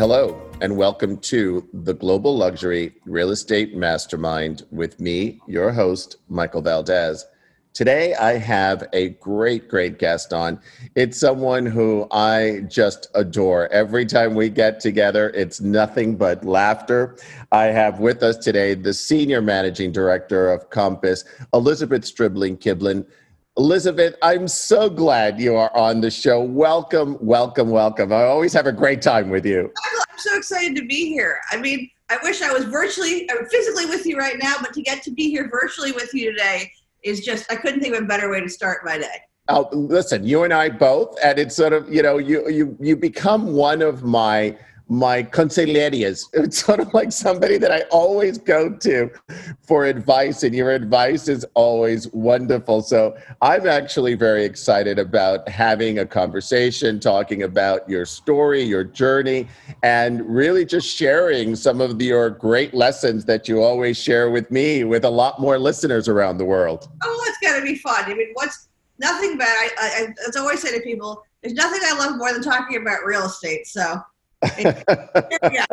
Hello, and welcome to the Global Luxury Real Estate Mastermind with me, your host, Michael Valdez. Today, I have a great guest on. It's someone who I just adore. Every time we get together, it's nothing but laughter. I have with us today the Senior Managing Director of Compass, Elizabeth Stribling-Kivlan. Elizabeth, I'm so glad you are on the show. Welcome. I always have a great time with you. I'm so excited to be here. I mean, I wish I was physically with you right now, but to get to be here virtually with you today is just, I couldn't think of a better way to start my day. Oh, listen, you and I both, and it's sort of, you know, you become one of my consiglierias. It's sort of like somebody that I always go to for advice, and your advice is always wonderful. So I'm actually very excited about having a conversation, talking about your story, your journey, and really just sharing some of your great lessons that you always share with me, with a lot more listeners around the world. Oh, it's going to be fun. I mean, nothing bad. I as I always say to people, there's nothing I love more than talking about real estate, so... Yeah.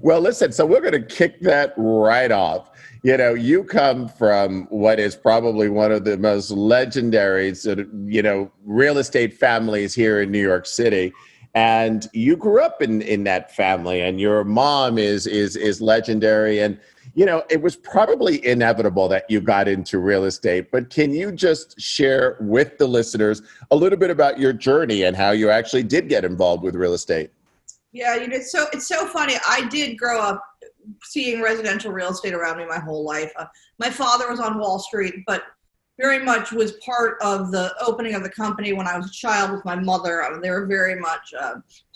Well, listen, so we're going to kick that right off. You know, you come from what is probably one of the most legendary, you know, real estate families here in New York City. And you grew up in that family, and your mom is legendary. And, you know, it was probably inevitable that you got into real estate, but can you just share with the listeners a little bit about your journey and how you actually did get involved with real estate? Yeah, you know, it's so funny. I did grow up seeing residential real estate around me my whole life. My father was on Wall Street, but very much was part of the opening of the company when I was a child with my mother. I mean, they were very much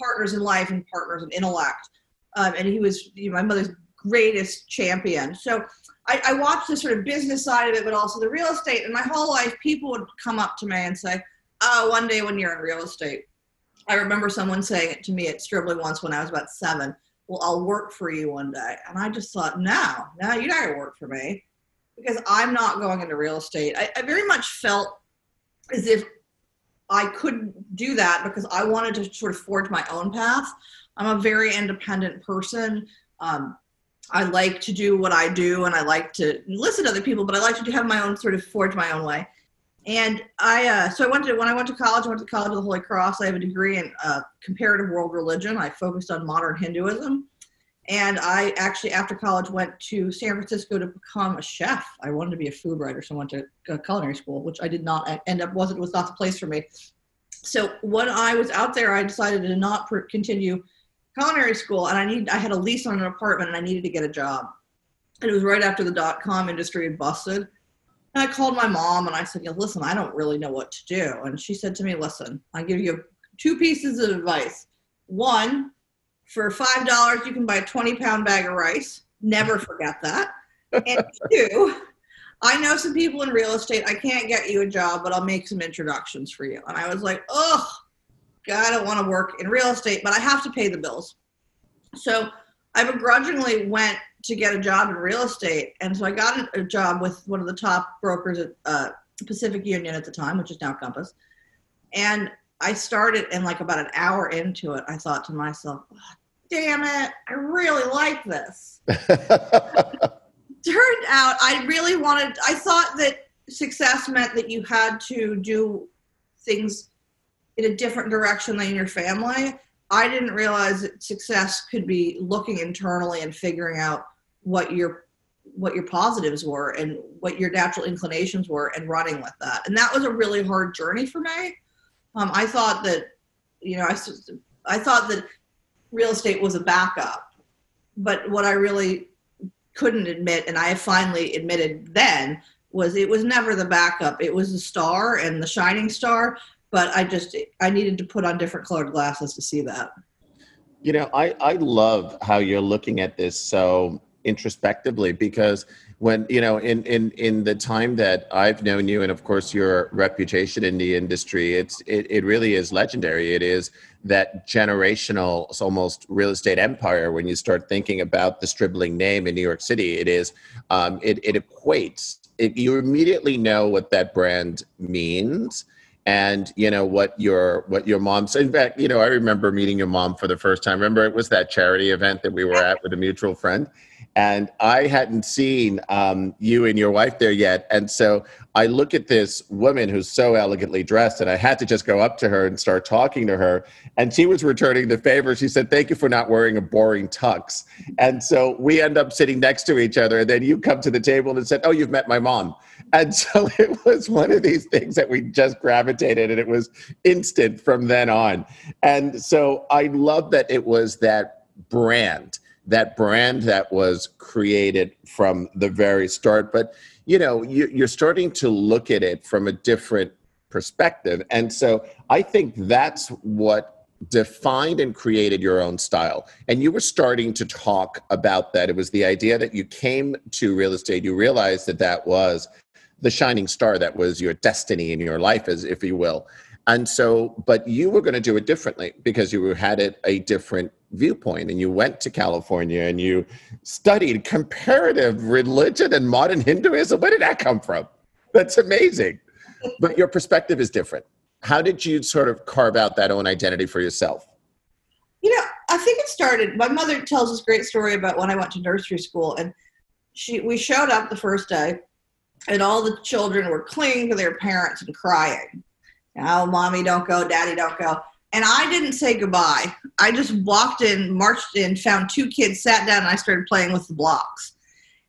partners in life and partners in intellect. And he was, you know, my mother's greatest champion. So I watched the sort of business side of it, but also the real estate. And my whole life, people would come up to me and say, "Oh, one day when you're in real estate." I remember someone saying it to me at Stribling once when I was about 7, "Well, I'll work for you one day." And I just thought, no, you're not going to work for me because I'm not going into real estate. I very much felt as if I couldn't do that because I wanted to sort of forge my own path. I'm a very independent person. I like to do what I do, and I like to listen to other people, but I like to have my own sort of forge my own way. And I went to College of the Holy Cross. I have a degree in comparative world religion. I focused on modern Hinduism. And I actually, after college, went to San Francisco to become a chef. I wanted to be a food writer, so I went to culinary school, which I did not end up, was not the place for me. So when I was out there, I decided to not continue culinary school. And I had a lease on an apartment, and I needed to get a job. And it was right after the dot-com industry had busted. And I called my mom and I said, "Listen, I don't really know what to do." And she said to me, "Listen, I'll give you 2 pieces of advice. One, for $5, you can buy a 20-pound bag of rice. Never forget that. And 2, I know some people in real estate. I can't get you a job, but I'll make some introductions for you." And I was like, "Oh, God, I don't want to work in real estate, but I have to pay the bills." So I begrudgingly went to get a job in real estate. And so I got a job with one of the top brokers at Pacific Union at the time, which is now Compass. And I started, and like about an hour into it, I thought to myself, "Oh, damn it, I really like this." Turned out I thought that success meant that you had to do things in a different direction than your family. I didn't realize that success could be looking internally and figuring out what your positives were and what your natural inclinations were and running with that. And that was a really hard journey for me. I thought that, you know, I thought that real estate was a backup, but what I really couldn't admit, and I finally admitted then, was it was never the backup. It was the star and the shining star. But I needed to put on different colored glasses to see that. You know, I love how you're looking at this so introspectively, because when, you know, in the time that I've known you, and of course your reputation in the industry, it really is legendary. It is that generational, almost real estate empire. When you start thinking about the Stribling name in New York City, it is, it equates, you immediately know what that brand means. and you know what your mom said. In fact, you know, I remember meeting your mom for the first time. Remember, it was that charity event that we were at with a mutual friend, and I hadn't seen you and your wife there yet. And so I look at this woman who's so elegantly dressed, and I had to just go up to her and start talking to her. And she was returning the favor. She said, "Thank you for not wearing a boring tux." And so we end up sitting next to each other. And then you come to the table and said, "Oh, you've met my mom." And so it was one of these things that we just gravitated, and it was instant from then on. And so I love that it was that brand that was created from the very start. But, you know, you're starting to look at it from a different perspective. And so I think that's what defined and created your own style. And you were starting to talk about that. It was the idea that you came to real estate. You realized that that was the shining star. That was your destiny in your life, as if you will. And so, but you were going to do it differently because you had it a different viewpoint, and you went to California and you studied comparative religion and modern Hinduism. Where did that come from? That's amazing. But your perspective is different. How did you sort of carve out that own identity for yourself? You know, I think it started, my mother tells this great story about when I went to nursery school, and we showed up the first day and all the children were clinging to their parents and crying. Oh, mommy, don't go. Daddy, don't go. And I didn't say goodbye. I just walked in, marched in, found two kids, sat down, and I started playing with the blocks.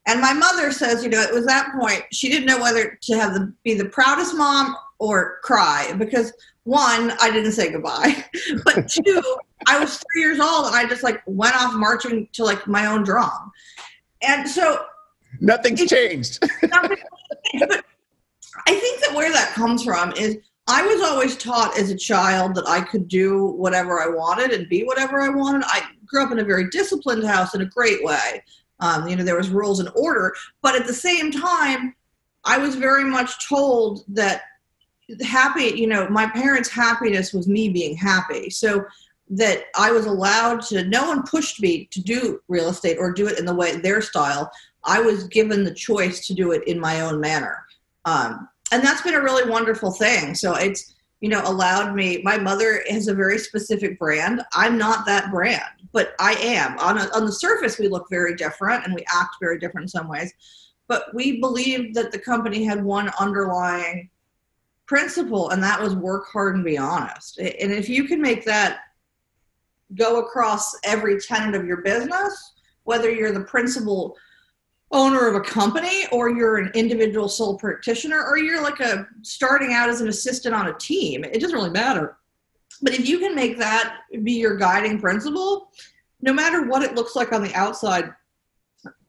And my mother says, you know, it was that point, she didn't know whether to be the proudest mom or cry, because one, I didn't say goodbye, but two, I was 3 years old and I just like went off marching to like my own drum. And so nothing's changed. But I think that where that comes from is, I was always taught as a child that I could do whatever I wanted and be whatever I wanted. I grew up in a very disciplined house in a great way. You know, there was rules and order, but at the same time, I was very much told that my parents' happiness was me being happy. So that I was allowed to, no one pushed me to do real estate or do it in the way, their style. I was given the choice to do it in my own manner. And that's been a really wonderful thing. So it's, you know, allowed me, my mother has a very specific brand. I'm not that brand, but I am. On the surface, we look very different and we act very different in some ways, but we believed that the company had one underlying principle, and that was work hard and be honest. And if you can make that go across every tenet of your business, whether you're the principal owner of a company or you're an individual sole practitioner, or you're like a starting out as an assistant on a team, it doesn't really matter. But if you can make that be your guiding principle, no matter what it looks like on the outside,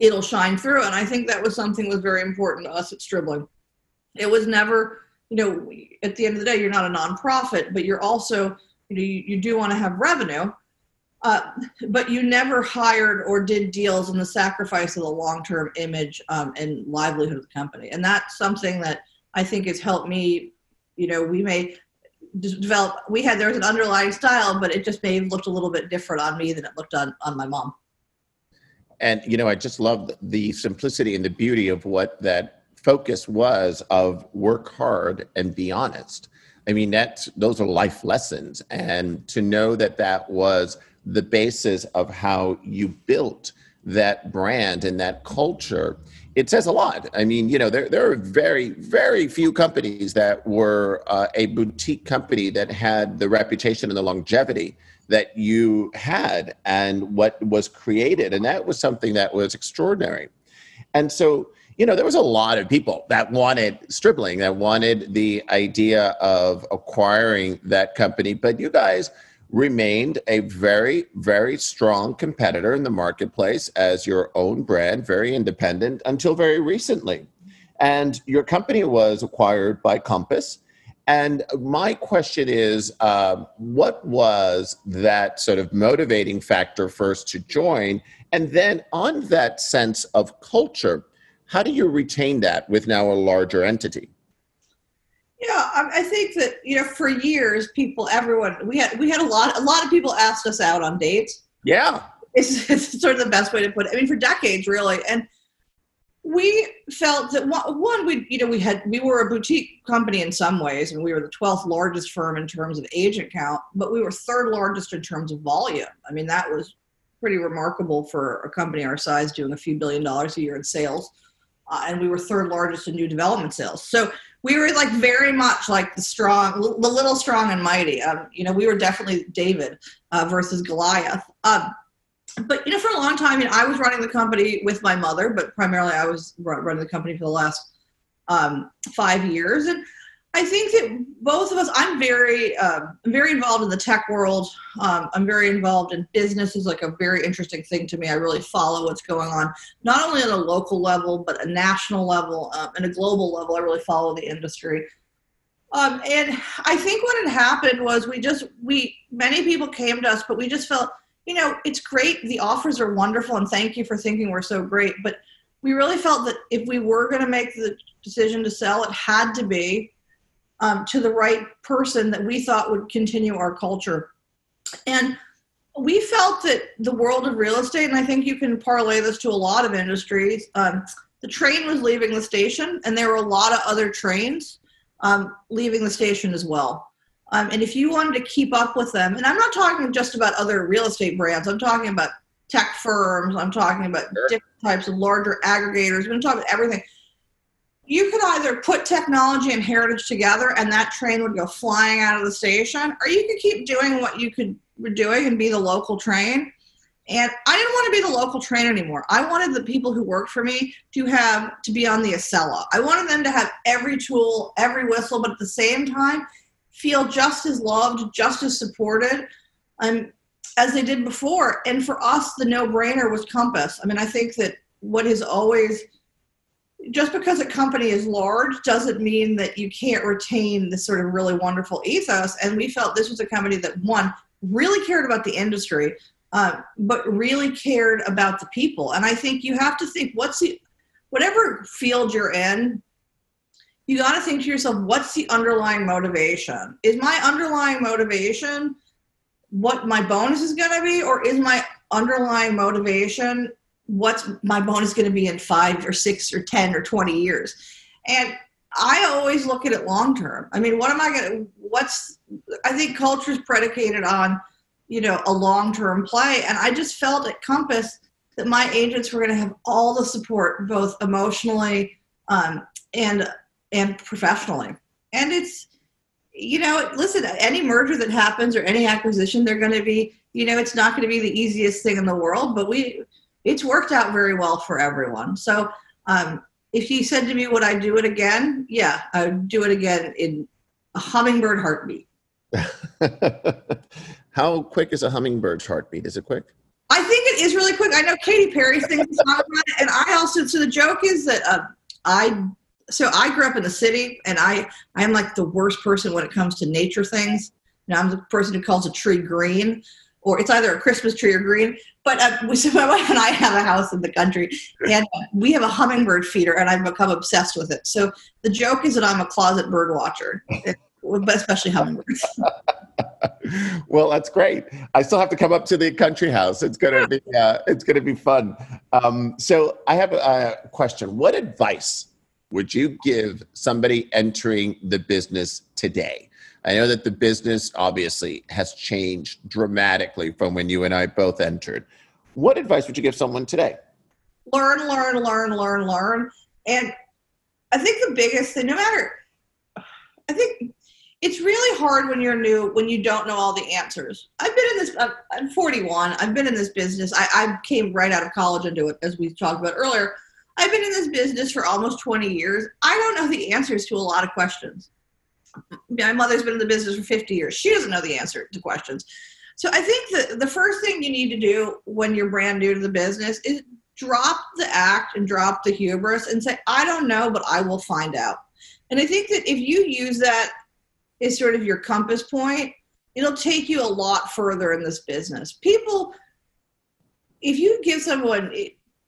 it'll shine through. And I think that was something that was very important to us at Stribling. It was never, you know, at the end of the day, you're not a nonprofit, but you're also, you know, you do want to have revenue. But you never hired or did deals in the sacrifice of the long-term image and livelihood of the company. And that's something that I think has helped me, you know, we may just develop, there was an underlying style, but it just may have looked a little bit different on me than it looked on my mom. And, you know, I just love the simplicity and the beauty of what that focus was of work hard and be honest. I mean, those are life lessons. And to know that that was the basis of how you built that brand and that culture, it says a lot. I mean, you know, there are very, very few companies that were a boutique company that had the reputation and the longevity that you had and what was created. And that was something that was extraordinary. And so, you know, there was a lot of people that wanted Stribling, that wanted the idea of acquiring that company, but you guys remained a very, very strong competitor in the marketplace as your own brand, very independent until very recently. And your company was acquired by Compass. And my question is, what was that sort of motivating factor first to join? And then on that sense of culture, how do you retain that with now a larger entity? Yeah, I think that, you know, for years, we had a lot of people asked us out on dates. Yeah. It's sort of the best way to put it. I mean, for decades, really. And we felt that one, we were a boutique company in some ways, and we were the 12th largest firm in terms of agent count, but we were third largest in terms of volume. I mean, that was pretty remarkable for a company our size doing a few $1 billion a year in sales. And we were third largest in new development sales. So we were like very much like the little strong and mighty. We were definitely David versus Goliath. But, for a long time, I was running the company with my mother, but primarily I was running the company for the last 5 years. And I think that both of us, I'm very involved in the tech world. I'm very involved in business. It's like a very interesting thing to me. I really follow what's going on, not only at a local level, but a national level and a global level. I really follow the industry. And I think what had happened was many people came to us, but we just felt, it's great. The offers are wonderful, and thank you for thinking we're so great. But we really felt that if we were going to make the decision to sell, it had to be to the right person that we thought would continue our culture. And we felt that the world of real estate, and I think you can parlay this to a lot of industries, the train was leaving the station, and there were a lot of other trains leaving the station as well. And if you wanted to keep up with them, and I'm not talking just about other real estate brands, I'm talking about tech firms, I'm talking about different types of larger aggregators, we're talking about everything. You could either put technology and heritage together and that train would go flying out of the station, or you could keep doing what you were doing and be the local train. And I didn't want to be the local train anymore. I wanted the people who worked for me to be on the Acela. I wanted them to have every tool, every whistle, but at the same time, feel just as loved, just as supported as they did before. And for us, the no-brainer was Compass. I think that what is always, just because a company is large doesn't mean that you can't retain this sort of really wonderful ethos. And we felt this was a company that, one, really cared about the industry, but really cared about the people. And I think you have to think, whatever field you're in, you got to think to yourself, what's the underlying motivation? Is my underlying motivation what my bonus is going to be? Or is my underlying motivation what's my bonus going to be in 5 or 6 or 10 or 20 years? And I always look at it long term. I think culture is predicated on, a long term play. And I just felt at Compass that my agents were going to have all the support, both emotionally and professionally. And it's, listen, any merger that happens or any acquisition, they're going to be, it's not going to be the easiest thing in the world, but it's worked out very well for everyone. So if you said to me, would I do it again? Yeah, I would do it again in a hummingbird heartbeat. How quick is a hummingbird's heartbeat? Is it quick? I think it is really quick. I know Katy Perry thinks it's not about it. And I also, so the joke is that So I grew up in the city, and I'm like the worst person when it comes to nature things. I'm the person who calls a tree green, or it's either a Christmas tree or green. But so my wife and I have a house in the country, and we have a hummingbird feeder, and I've become obsessed with it. So the joke is that I'm a closet bird watcher, especially hummingbirds. Well, that's great. I still have to come up to the country house. It's gonna be fun. So I have a question. What advice would you give somebody entering the business today? I know that the business obviously has changed dramatically from when you and I both entered. What advice would you give someone today? Learn. And I think the biggest thing, I think it's really hard when you're new, when you don't know all the answers. I'm 41. I've been in this business. I came right out of college into it, as we talked about earlier. I've been in this business for almost 20 years. I don't know the answers to a lot of questions. My mother's been in the business for 50 years. She doesn't know the answer to questions. So I think the first thing you need to do when you're brand new to the business is drop the act and drop the hubris and say, I don't know, but I will find out. And I think that if you use that as sort of your compass point, it'll take you a lot further in this business. People, if you give someone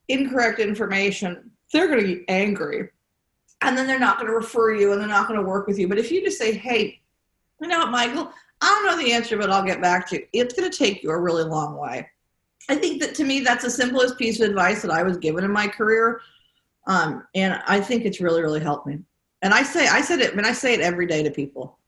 incorrect information, they're going to get angry, and then they're not going to refer you, and they're not going to work with you. But if you just say, hey, you know what, Michael, I don't know the answer, but I'll get back to you, it's going to take you a really long way. I think that, to me, that's the simplest piece of advice that I was given in my career. And I think it's really, really helped me. And I say it every day to people.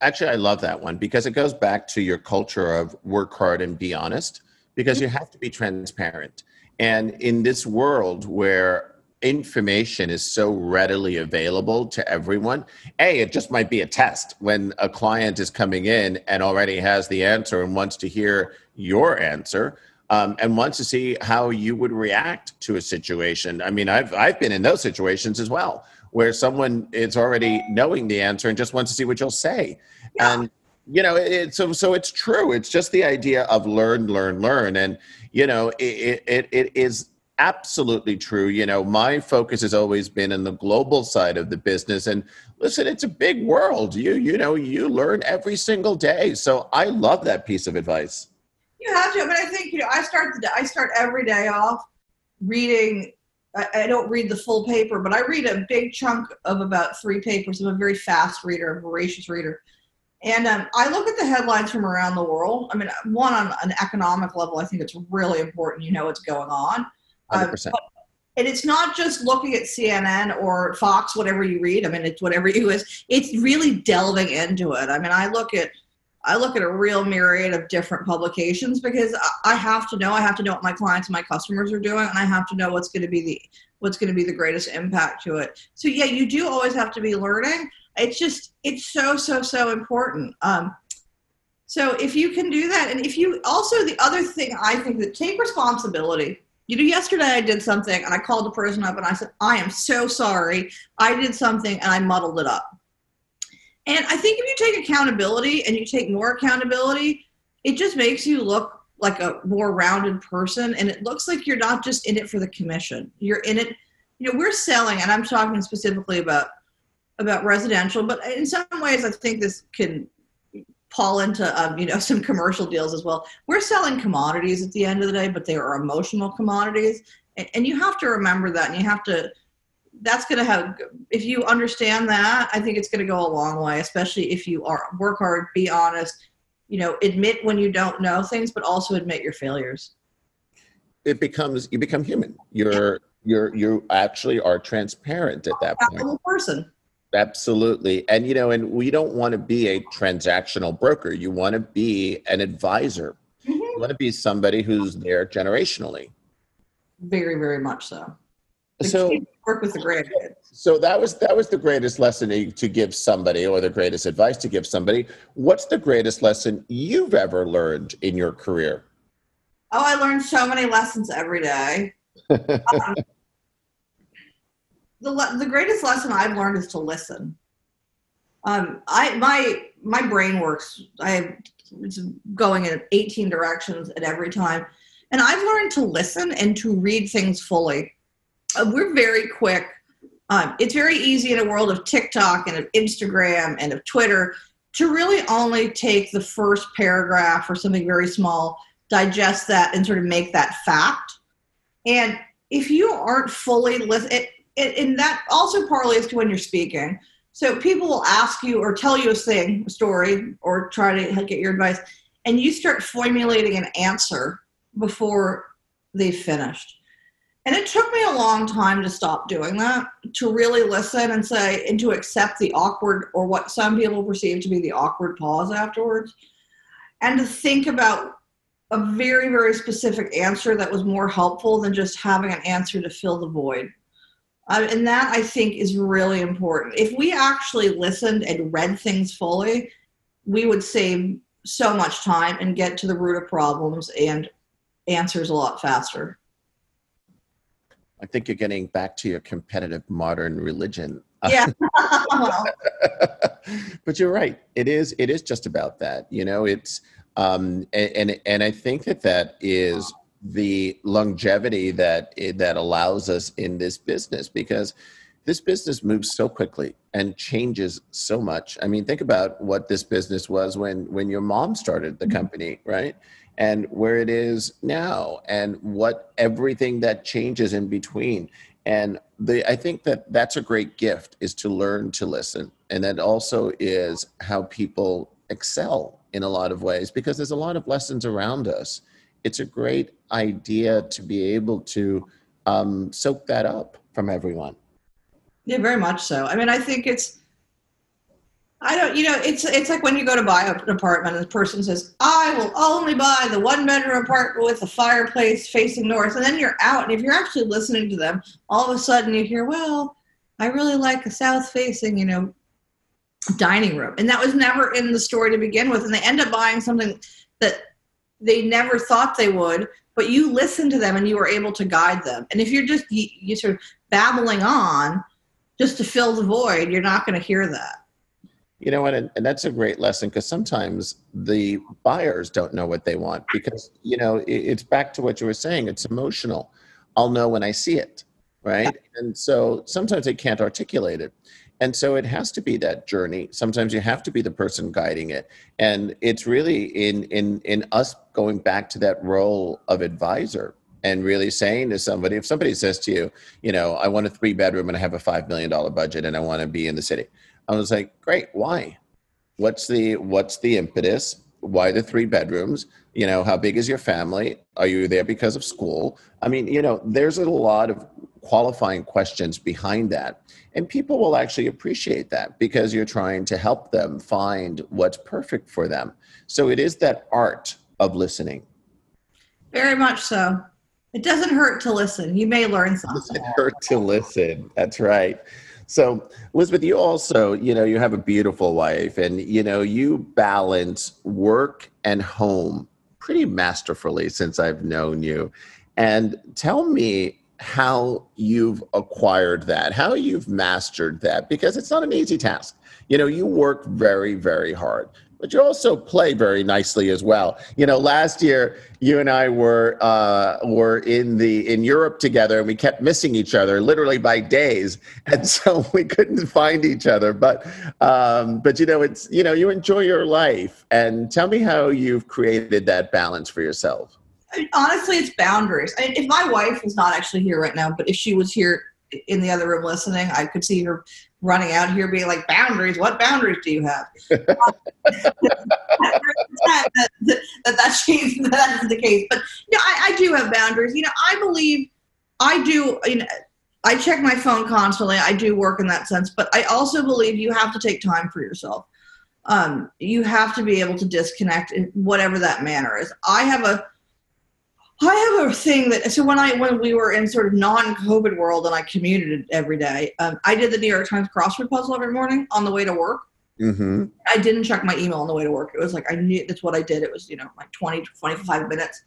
Actually, I love that one because it goes back to your culture of work hard and be honest, because you have to be transparent. And in this world where information is so readily available to everyone, A, it just might be a test when a client is coming in and already has the answer and wants to hear your answer. And wants to see how you would react to a situation. I mean, I've been in those situations as well, where someone is already knowing the answer and just wants to see what you'll say. Yeah. And, you know, so it's true. It's just the idea of learn. And, you know, it is absolutely true. You know, my focus has always been in the global side of the business. And listen, it's a big world. You know, you learn every single day. So I love that piece of advice. You have to, but I think, you know, I start every day off reading. I don't read the full paper, but I read a big chunk of about 3 papers. I'm a very fast reader, a voracious reader. And I look at the headlines from around the world. I mean, one, on an economic level, I think it's really important. You know what's going on. 100%. And it's not just looking at CNN or Fox, whatever you read. I mean, it's whatever you is. It's really delving into it. I mean, I look at a real myriad of different publications because I have to know what my clients and my customers are doing, and I have to know what's going to be the greatest impact to it. So yeah, you do always have to be learning. It's just, it's so important. So if you can do that, and if you also, the other thing I think that take responsibility. You know, yesterday I did something and I called the person up and I said, I am so sorry. I did something and I muddled it up. And I think if you take accountability and you take more accountability, it just makes you look like a more rounded person. And it looks like you're not just in it for the commission. You're in it, you know, we're selling, and I'm talking specifically about residential, but in some ways I think this can fall into, you know, some commercial deals as well. We're selling commodities at the end of the day, but they are emotional commodities. And you have to remember that, and you have to, that's going to have, if you understand that, I think it's going to go a long way, especially if you are work hard, be honest, you know, admit when you don't know things, but also admit your failures. It becomes, you become human. You actually are transparent at that point. I'm a person. Absolutely. And, you know, and we don't want to be a transactional broker. You want to be an advisor. Mm-hmm. You want to be somebody who's there generationally. Very, very much so. So work with the grandkids. So that was the greatest lesson to give somebody, or the greatest advice to give somebody. What's the greatest lesson you've ever learned in your career? Oh, I learned so many lessons every day. The greatest lesson I've learned is to listen. My brain works. It's going in 18 directions at every time, and I've learned to listen and to read things fully. We're very quick. It's very easy in a world of TikTok and of Instagram and of Twitter to really only take the first paragraph or something very small, digest that, and sort of make that fact. And if you aren't fully listening, and that also parlays to when you're speaking. So people will ask you or tell you a story, or try to get your advice, and you start formulating an answer before they've finished. And it took me a long time to stop doing that, to really listen and say, and to accept the awkward, or what some people perceive to be the awkward pause afterwards, and to think about a very, very specific answer that was more helpful than just having an answer to fill the void. And that, I think, is really important. If we actually listened and read things fully, we would save so much time and get to the root of problems and answers a lot faster. I think you're getting back to your competitive modern religion. Yeah. But you're right. It is just about that. You know, it's, and I think that is the longevity that allows us in this business, because this business moves so quickly and changes so much. I mean, think about what this business was when your mom started the company, right? And where it is now, and what everything that changes in between. And I think that's a great gift, is to learn to listen. And that also is how people excel in a lot of ways, because there's a lot of lessons around us. It's a great idea to be able to soak that up from everyone. Yeah, very much so. I mean, I think it's, I don't, you know, it's like when you go to buy an apartment and the person says, I will only buy the one-bedroom apartment with a fireplace facing north, and then you're out, and if you're actually listening to them, all of a sudden you hear, well, I really like a south-facing, you know, dining room. And that was never in the story to begin with, and they end up buying something that they never thought they would, but you listened to them and you were able to guide them. And if you're just, you sort of babbling on just to fill the void, you're not going to hear that. You know, and that's a great lesson, because sometimes the buyers don't know what they want, because, you know, it's back to what you were saying. It's emotional. I'll know when I see it, right? And so sometimes they can't articulate it. And so it has to be that journey. Sometimes you have to be the person guiding it. And it's really in us going back to that role of advisor and really saying to somebody, if somebody says to you, you know, I want a 3-bedroom and I have a $5 million budget and I want to be in the city. I was like, great, why? What's the impetus? Why the 3 bedrooms? You know, how big is your family? Are you there because of school? I mean, you know, there's a lot of qualifying questions behind that. And people will actually appreciate that, because you're trying to help them find what's perfect for them. So it is that art of listening. Very much so. It doesn't hurt to listen. You may learn something. It doesn't hurt to listen. That's right. So, Elizabeth, you also, you know, you have a beautiful wife, and, you know, you balance work and home pretty masterfully since I've known you. And tell me how you've acquired that, how you've mastered that, because it's not an easy task. You know, you work very, very hard, but you also play very nicely as well. You know, last year you and I were in Europe together, and we kept missing each other literally by days, and so we couldn't find each other. But you know, it's, you know, you enjoy your life, and tell me how you've created that balance for yourself. I mean, honestly, it's boundaries. I mean, if my wife is not actually here right now, but if she was here in the other room listening, I could see her running out here being like, boundaries, what boundaries do you have? That is the case. But you know, I do have boundaries. You know, I believe I do, you know, I check my phone constantly. I do work in that sense, but I also believe you have to take time for yourself. You have to be able to disconnect in whatever that manner is. I have a thing that, so when we were in sort of non-COVID world and I commuted every day, I did the New York Times crossword puzzle every morning on the way to work. Mm-hmm. I didn't check my email on the way to work. It was like, I knew that's what I did. It was, you know, like 20 to 25 minutes.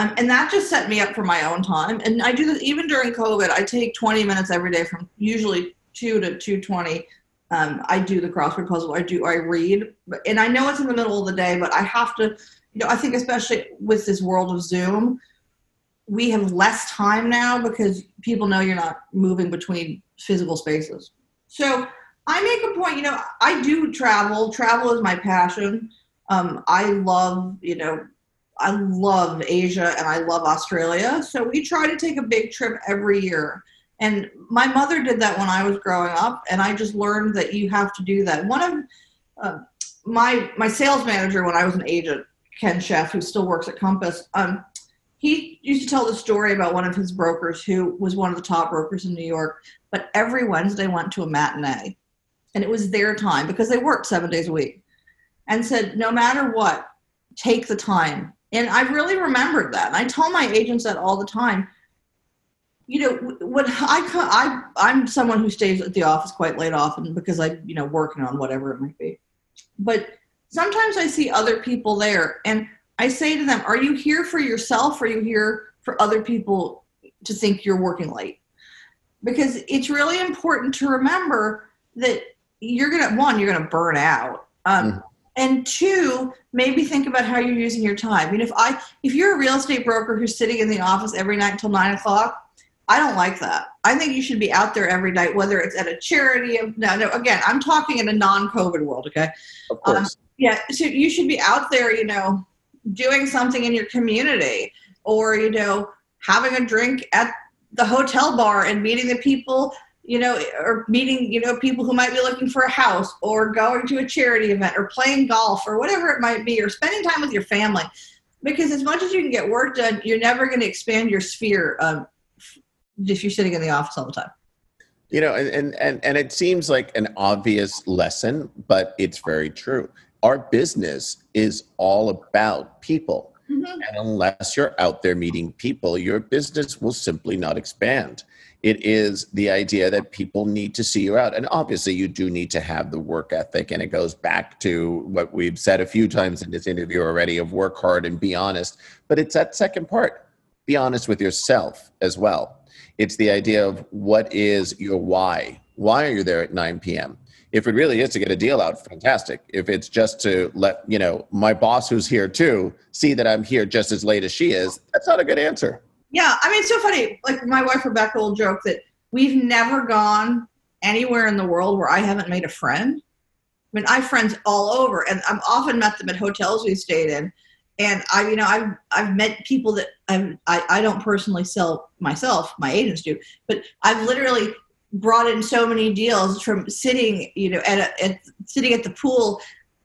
And that just set me up for my own time. And I do this even during COVID. I take 20 minutes every day from usually 2 to 2:20. I do the crossword puzzle. I read, and I know it's in the middle of the day, but I have to, you know, I think especially with this world of Zoom, we have less time now because people know you're not moving between physical spaces. So I make a point, you know, I do travel. Travel is my passion. I love, you know, I love Asia and I love Australia. So we try to take a big trip every year. And my mother did that when I was growing up, and I just learned that you have to do that. One of my sales manager when I was an agent, Ken Schaaf, who still works at Compass, he used to tell the story about one of his brokers who was one of the top brokers in New York, but every Wednesday went to a matinee, and it was their time because they worked 7 days a week, and said, no matter what, take the time. And I really remembered that. And I tell my agents that all the time. You know, when I'm someone who stays at the office quite late often because I, you know, working on whatever it might be. But sometimes I see other people there, and I say to them, are you here for yourself? Or are you here for other people to think you're working late? Because it's really important to remember that you're going to burn out. And two, maybe think about how you're using your time. I mean, if you're a real estate broker who's sitting in the office every night until 9 o'clock, I don't like that. I think you should be out there every night, whether it's at a charity. No, again, I'm talking in a non-COVID world, okay? Of course. Yeah, so you should be out there, you know, doing something in your community, or, you know, having a drink at the hotel bar and meeting the people, you know, or meeting, you know, people who might be looking for a house, or going to a charity event, or playing golf, or whatever it might be, or spending time with your family. Because as much as you can get work done, you're never going to expand your sphere if you're sitting in the office all the time. You know, and it seems like an obvious lesson, but it's very true. Our business is all about people. Mm-hmm. And unless you're out there meeting people, your business will simply not expand. It is the idea that people need to see you out. And obviously you do need to have the work ethic. And it goes back to what we've said a few times in this interview already of work hard and be honest. But it's that second part. Be honest with yourself as well. It's the idea of what is your why? Why are you there at 9 p.m.? If it really is to get a deal out, fantastic. If it's just to let, you know, my boss who's here too, see that I'm here just as late as she is, that's not a good answer. Yeah. I mean, it's so funny. Like my wife, Rebecca, will joke that we've never gone anywhere in the world where I haven't made a friend. I mean, I have friends all over, and I've often met them at hotels we stayed in. And I, you know, I've met people that I don't personally sell myself, my agents do, but I've literally brought in so many deals from sitting, you know, sitting at the pool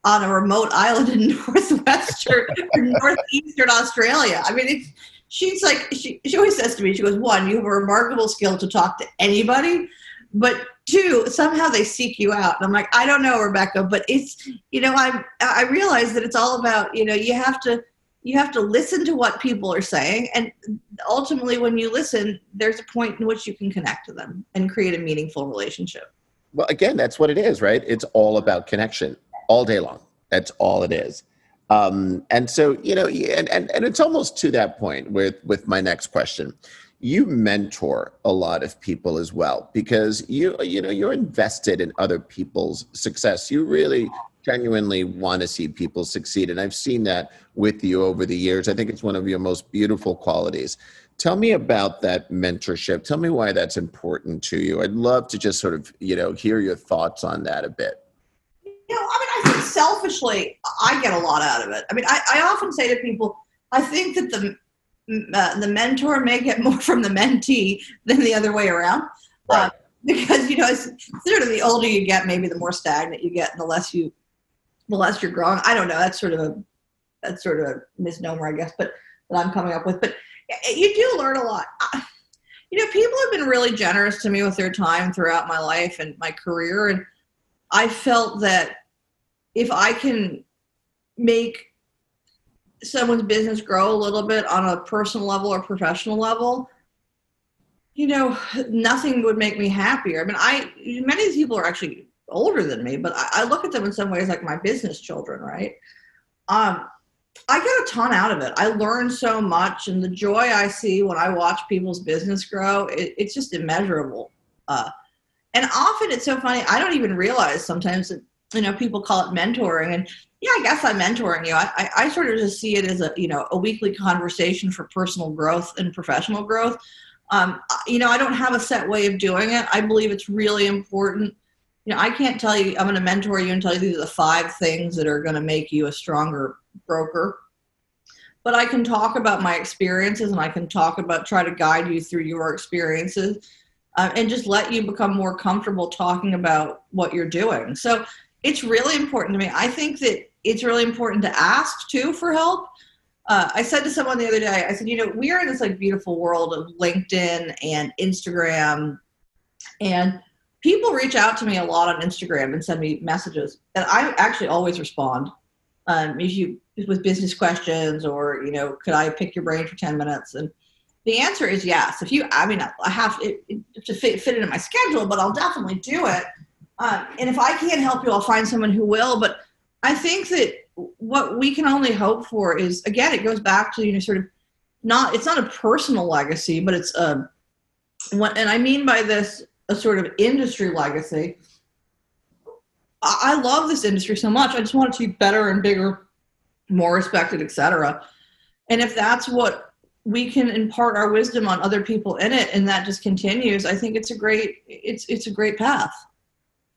on a remote island in northwestern or northeastern Australia. I mean, it's, she's like, she always says to me, she goes, one, you have a remarkable skill to talk to anybody, but two, somehow they seek you out. And I'm like, I don't know, Rebecca, but it's, you know, I realize that it's all about, you know, you have to listen to what people are saying. And ultimately, when you listen, there's a point in which you can connect to them and create a meaningful relationship. Well, again, that's what it is, right? It's all about connection all day long. That's all it is. And so, you know, and it's almost to that point with my next question. You mentor a lot of people as well, because you know, you're invested in other people's success. You really genuinely want to see people succeed. And I've seen that with you over the years. I think it's one of your most beautiful qualities. Tell me about that mentorship. Tell me why that's important to you. I'd love to just sort of, you know, hear your thoughts on that a bit. You know, I mean, I think selfishly, I get a lot out of it. I mean, I often say to people, I think that the mentor may get more from the mentee than the other way around. Right. Because, you know, it's sort of the older you get, maybe the more stagnant you get, and the less you're growing. I don't know. That's sort of a misnomer, I guess, but that I'm coming up with, but you do learn a lot. You know, people have been really generous to me with their time throughout my life and my career. And I felt that if I can make someone's business grow a little bit on a personal level or professional level, you know, nothing would make me happier. I mean, many of these people are actually older than me, but I look at them in some ways like my business children, right? I get a ton out of it. I learn so much, and the joy I see when I watch people's business grow, it's just immeasurable. And often it's so funny, I don't even realize sometimes that, you know, people call it mentoring, and yeah, I guess I'm mentoring you. I sort of just see it as a, you know, a weekly conversation for personal growth and professional growth. You know, I don't have a set way of doing it. I believe it's really important. You know, I can't tell you, I'm going to mentor you and tell you these are the 5 things that are going to make you a stronger broker. But I can talk about my experiences, and I can try to guide you through your experiences, and just let you become more comfortable talking about what you're doing. So it's really important to me. I think that it's really important to ask too for help. I said to someone the other day, I said, you know, we are in this like beautiful world of LinkedIn and Instagram, and people reach out to me a lot on Instagram and send me messages, and I actually always respond with business questions or, you know, could I pick your brain for 10 minutes? And the answer is yes. If you, I mean, I have to fit into my schedule, but I'll definitely do it. And if I can't help you, I'll find someone who will. But I think that what we can only hope for is, again, it goes back to, you know, sort of it's not a personal legacy, but it's and I mean by this, a sort of industry legacy. I love this industry so much. I just want it to be better and bigger, more respected, etc. And if that's what we can impart our wisdom on other people in it, and that just continues, I think it's a great path.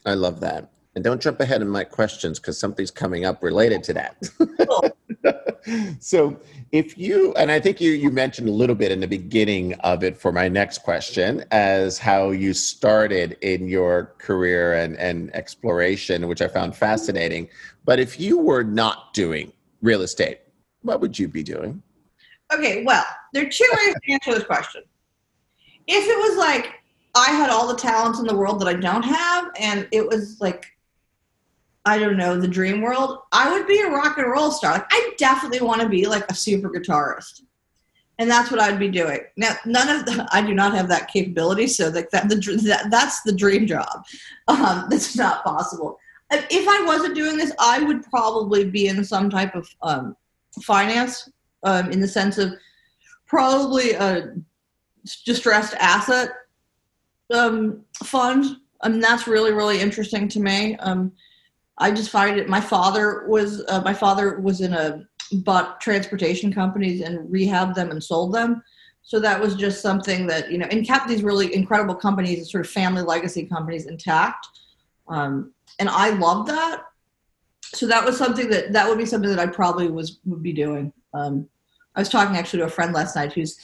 I love that. And don't jump ahead in my questions, because something's coming up related to that. So if you, and I think you mentioned a little bit in the beginning of it for my next question as how you started in your career and exploration, which I found fascinating. But if you were not doing real estate, what would you be doing? Okay, well, there are 2 ways to answer this question. If it was like, I had all the talents in the world that I don't have, and it was like, I don't know, the dream world. I would be a rock and roll star. Like, I definitely want to be like a super guitarist, and that's what I'd be doing. Now, none of the, I do not have that capability, so like that's the dream job. That's not possible. If I wasn't doing this, I would probably be in some type of finance, in the sense of probably a distressed asset fund. That's really, really interesting to me. I just find it. My father was in a bought transportation companies and rehabbed them and sold them. So that was just something that, you know, and kept these really incredible companies and sort of family legacy companies intact. And I love that. So that was something that, that would be something that I probably would be doing. I was talking actually to a friend last night who's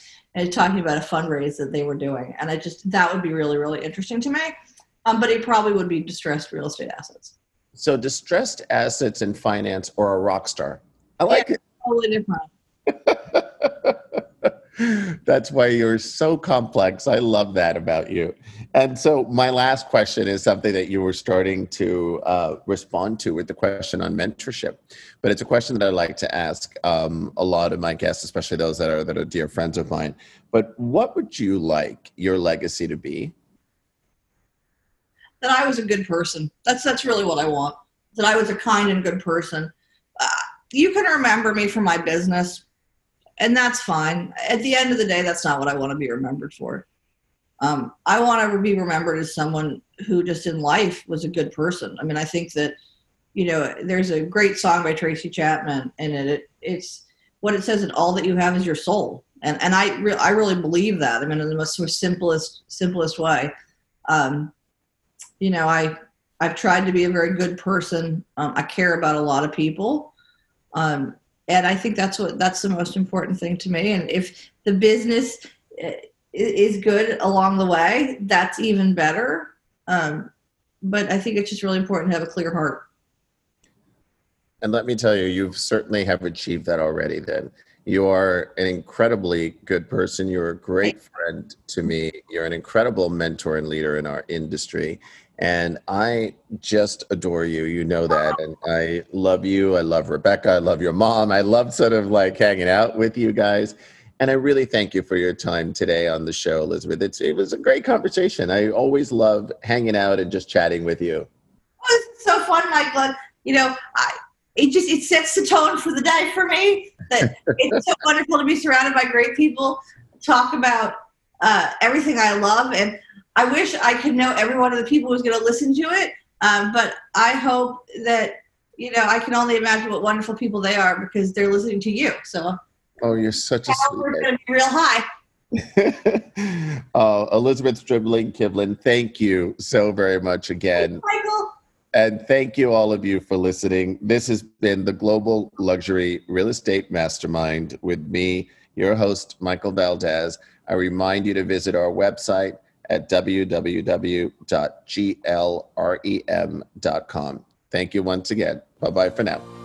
talking about a fundraise that they were doing. And I just, that would be really, really interesting to me. But it probably would be distressed real estate assets. So distressed assets in finance or a rock star. I like it. Totally different. That's why you're so complex. I love that about you. And so my last question is something that you were starting to respond to with the question on mentorship. But it's a question that I like to ask a lot of my guests, especially those that are dear friends of mine. But what would you like your legacy to be? That I was a good person. That's really what I want. That I was a kind and good person. You can remember me for my business, and that's fine. At the end of the day, that's not what I want to be remembered for. I want to be remembered as someone who just in life was a good person. I mean, I think that, you know, there's a great song by Tracy Chapman, and it's what it says, that all that you have is your soul. And I really believe that. I mean, in the most sort of simplest way. You know, I've tried to be a very good person. I care about a lot of people. And I think that's the most important thing to me. And if the business is good along the way, that's even better. But I think it's just really important to have a clear heart. And let me tell you, you've certainly have achieved that already then. You are an incredibly good person. You're a great friend to me. You're an incredible mentor and leader in our industry. And I just adore you. You know that. And I love you. I love Rebecca. I love your mom. I love sort of like hanging out with you guys. And I really thank you for your time today on the show, Elizabeth. It was a great conversation. I always love hanging out and just chatting with you. Oh, it's so fun, Michael. You know, it sets the tone for the day for me. That it's so wonderful to be surrounded by great people, talk about everything I love. And I wish I could know every one of the people who's going to listen to it. But I hope that, you know, I can only imagine what wonderful people they are because they're listening to you. So, oh, you're such a sweet. We're going to be real high. Elizabeth Stribling-Kivlan, thank you so very much again. Thanks, Michael. And thank you all of you for listening. This has been the Global Luxury Real Estate Mastermind with me, your host, Michael Valdez. I remind you to visit our website at www.glrem.com. Thank you once again. Bye-bye for now.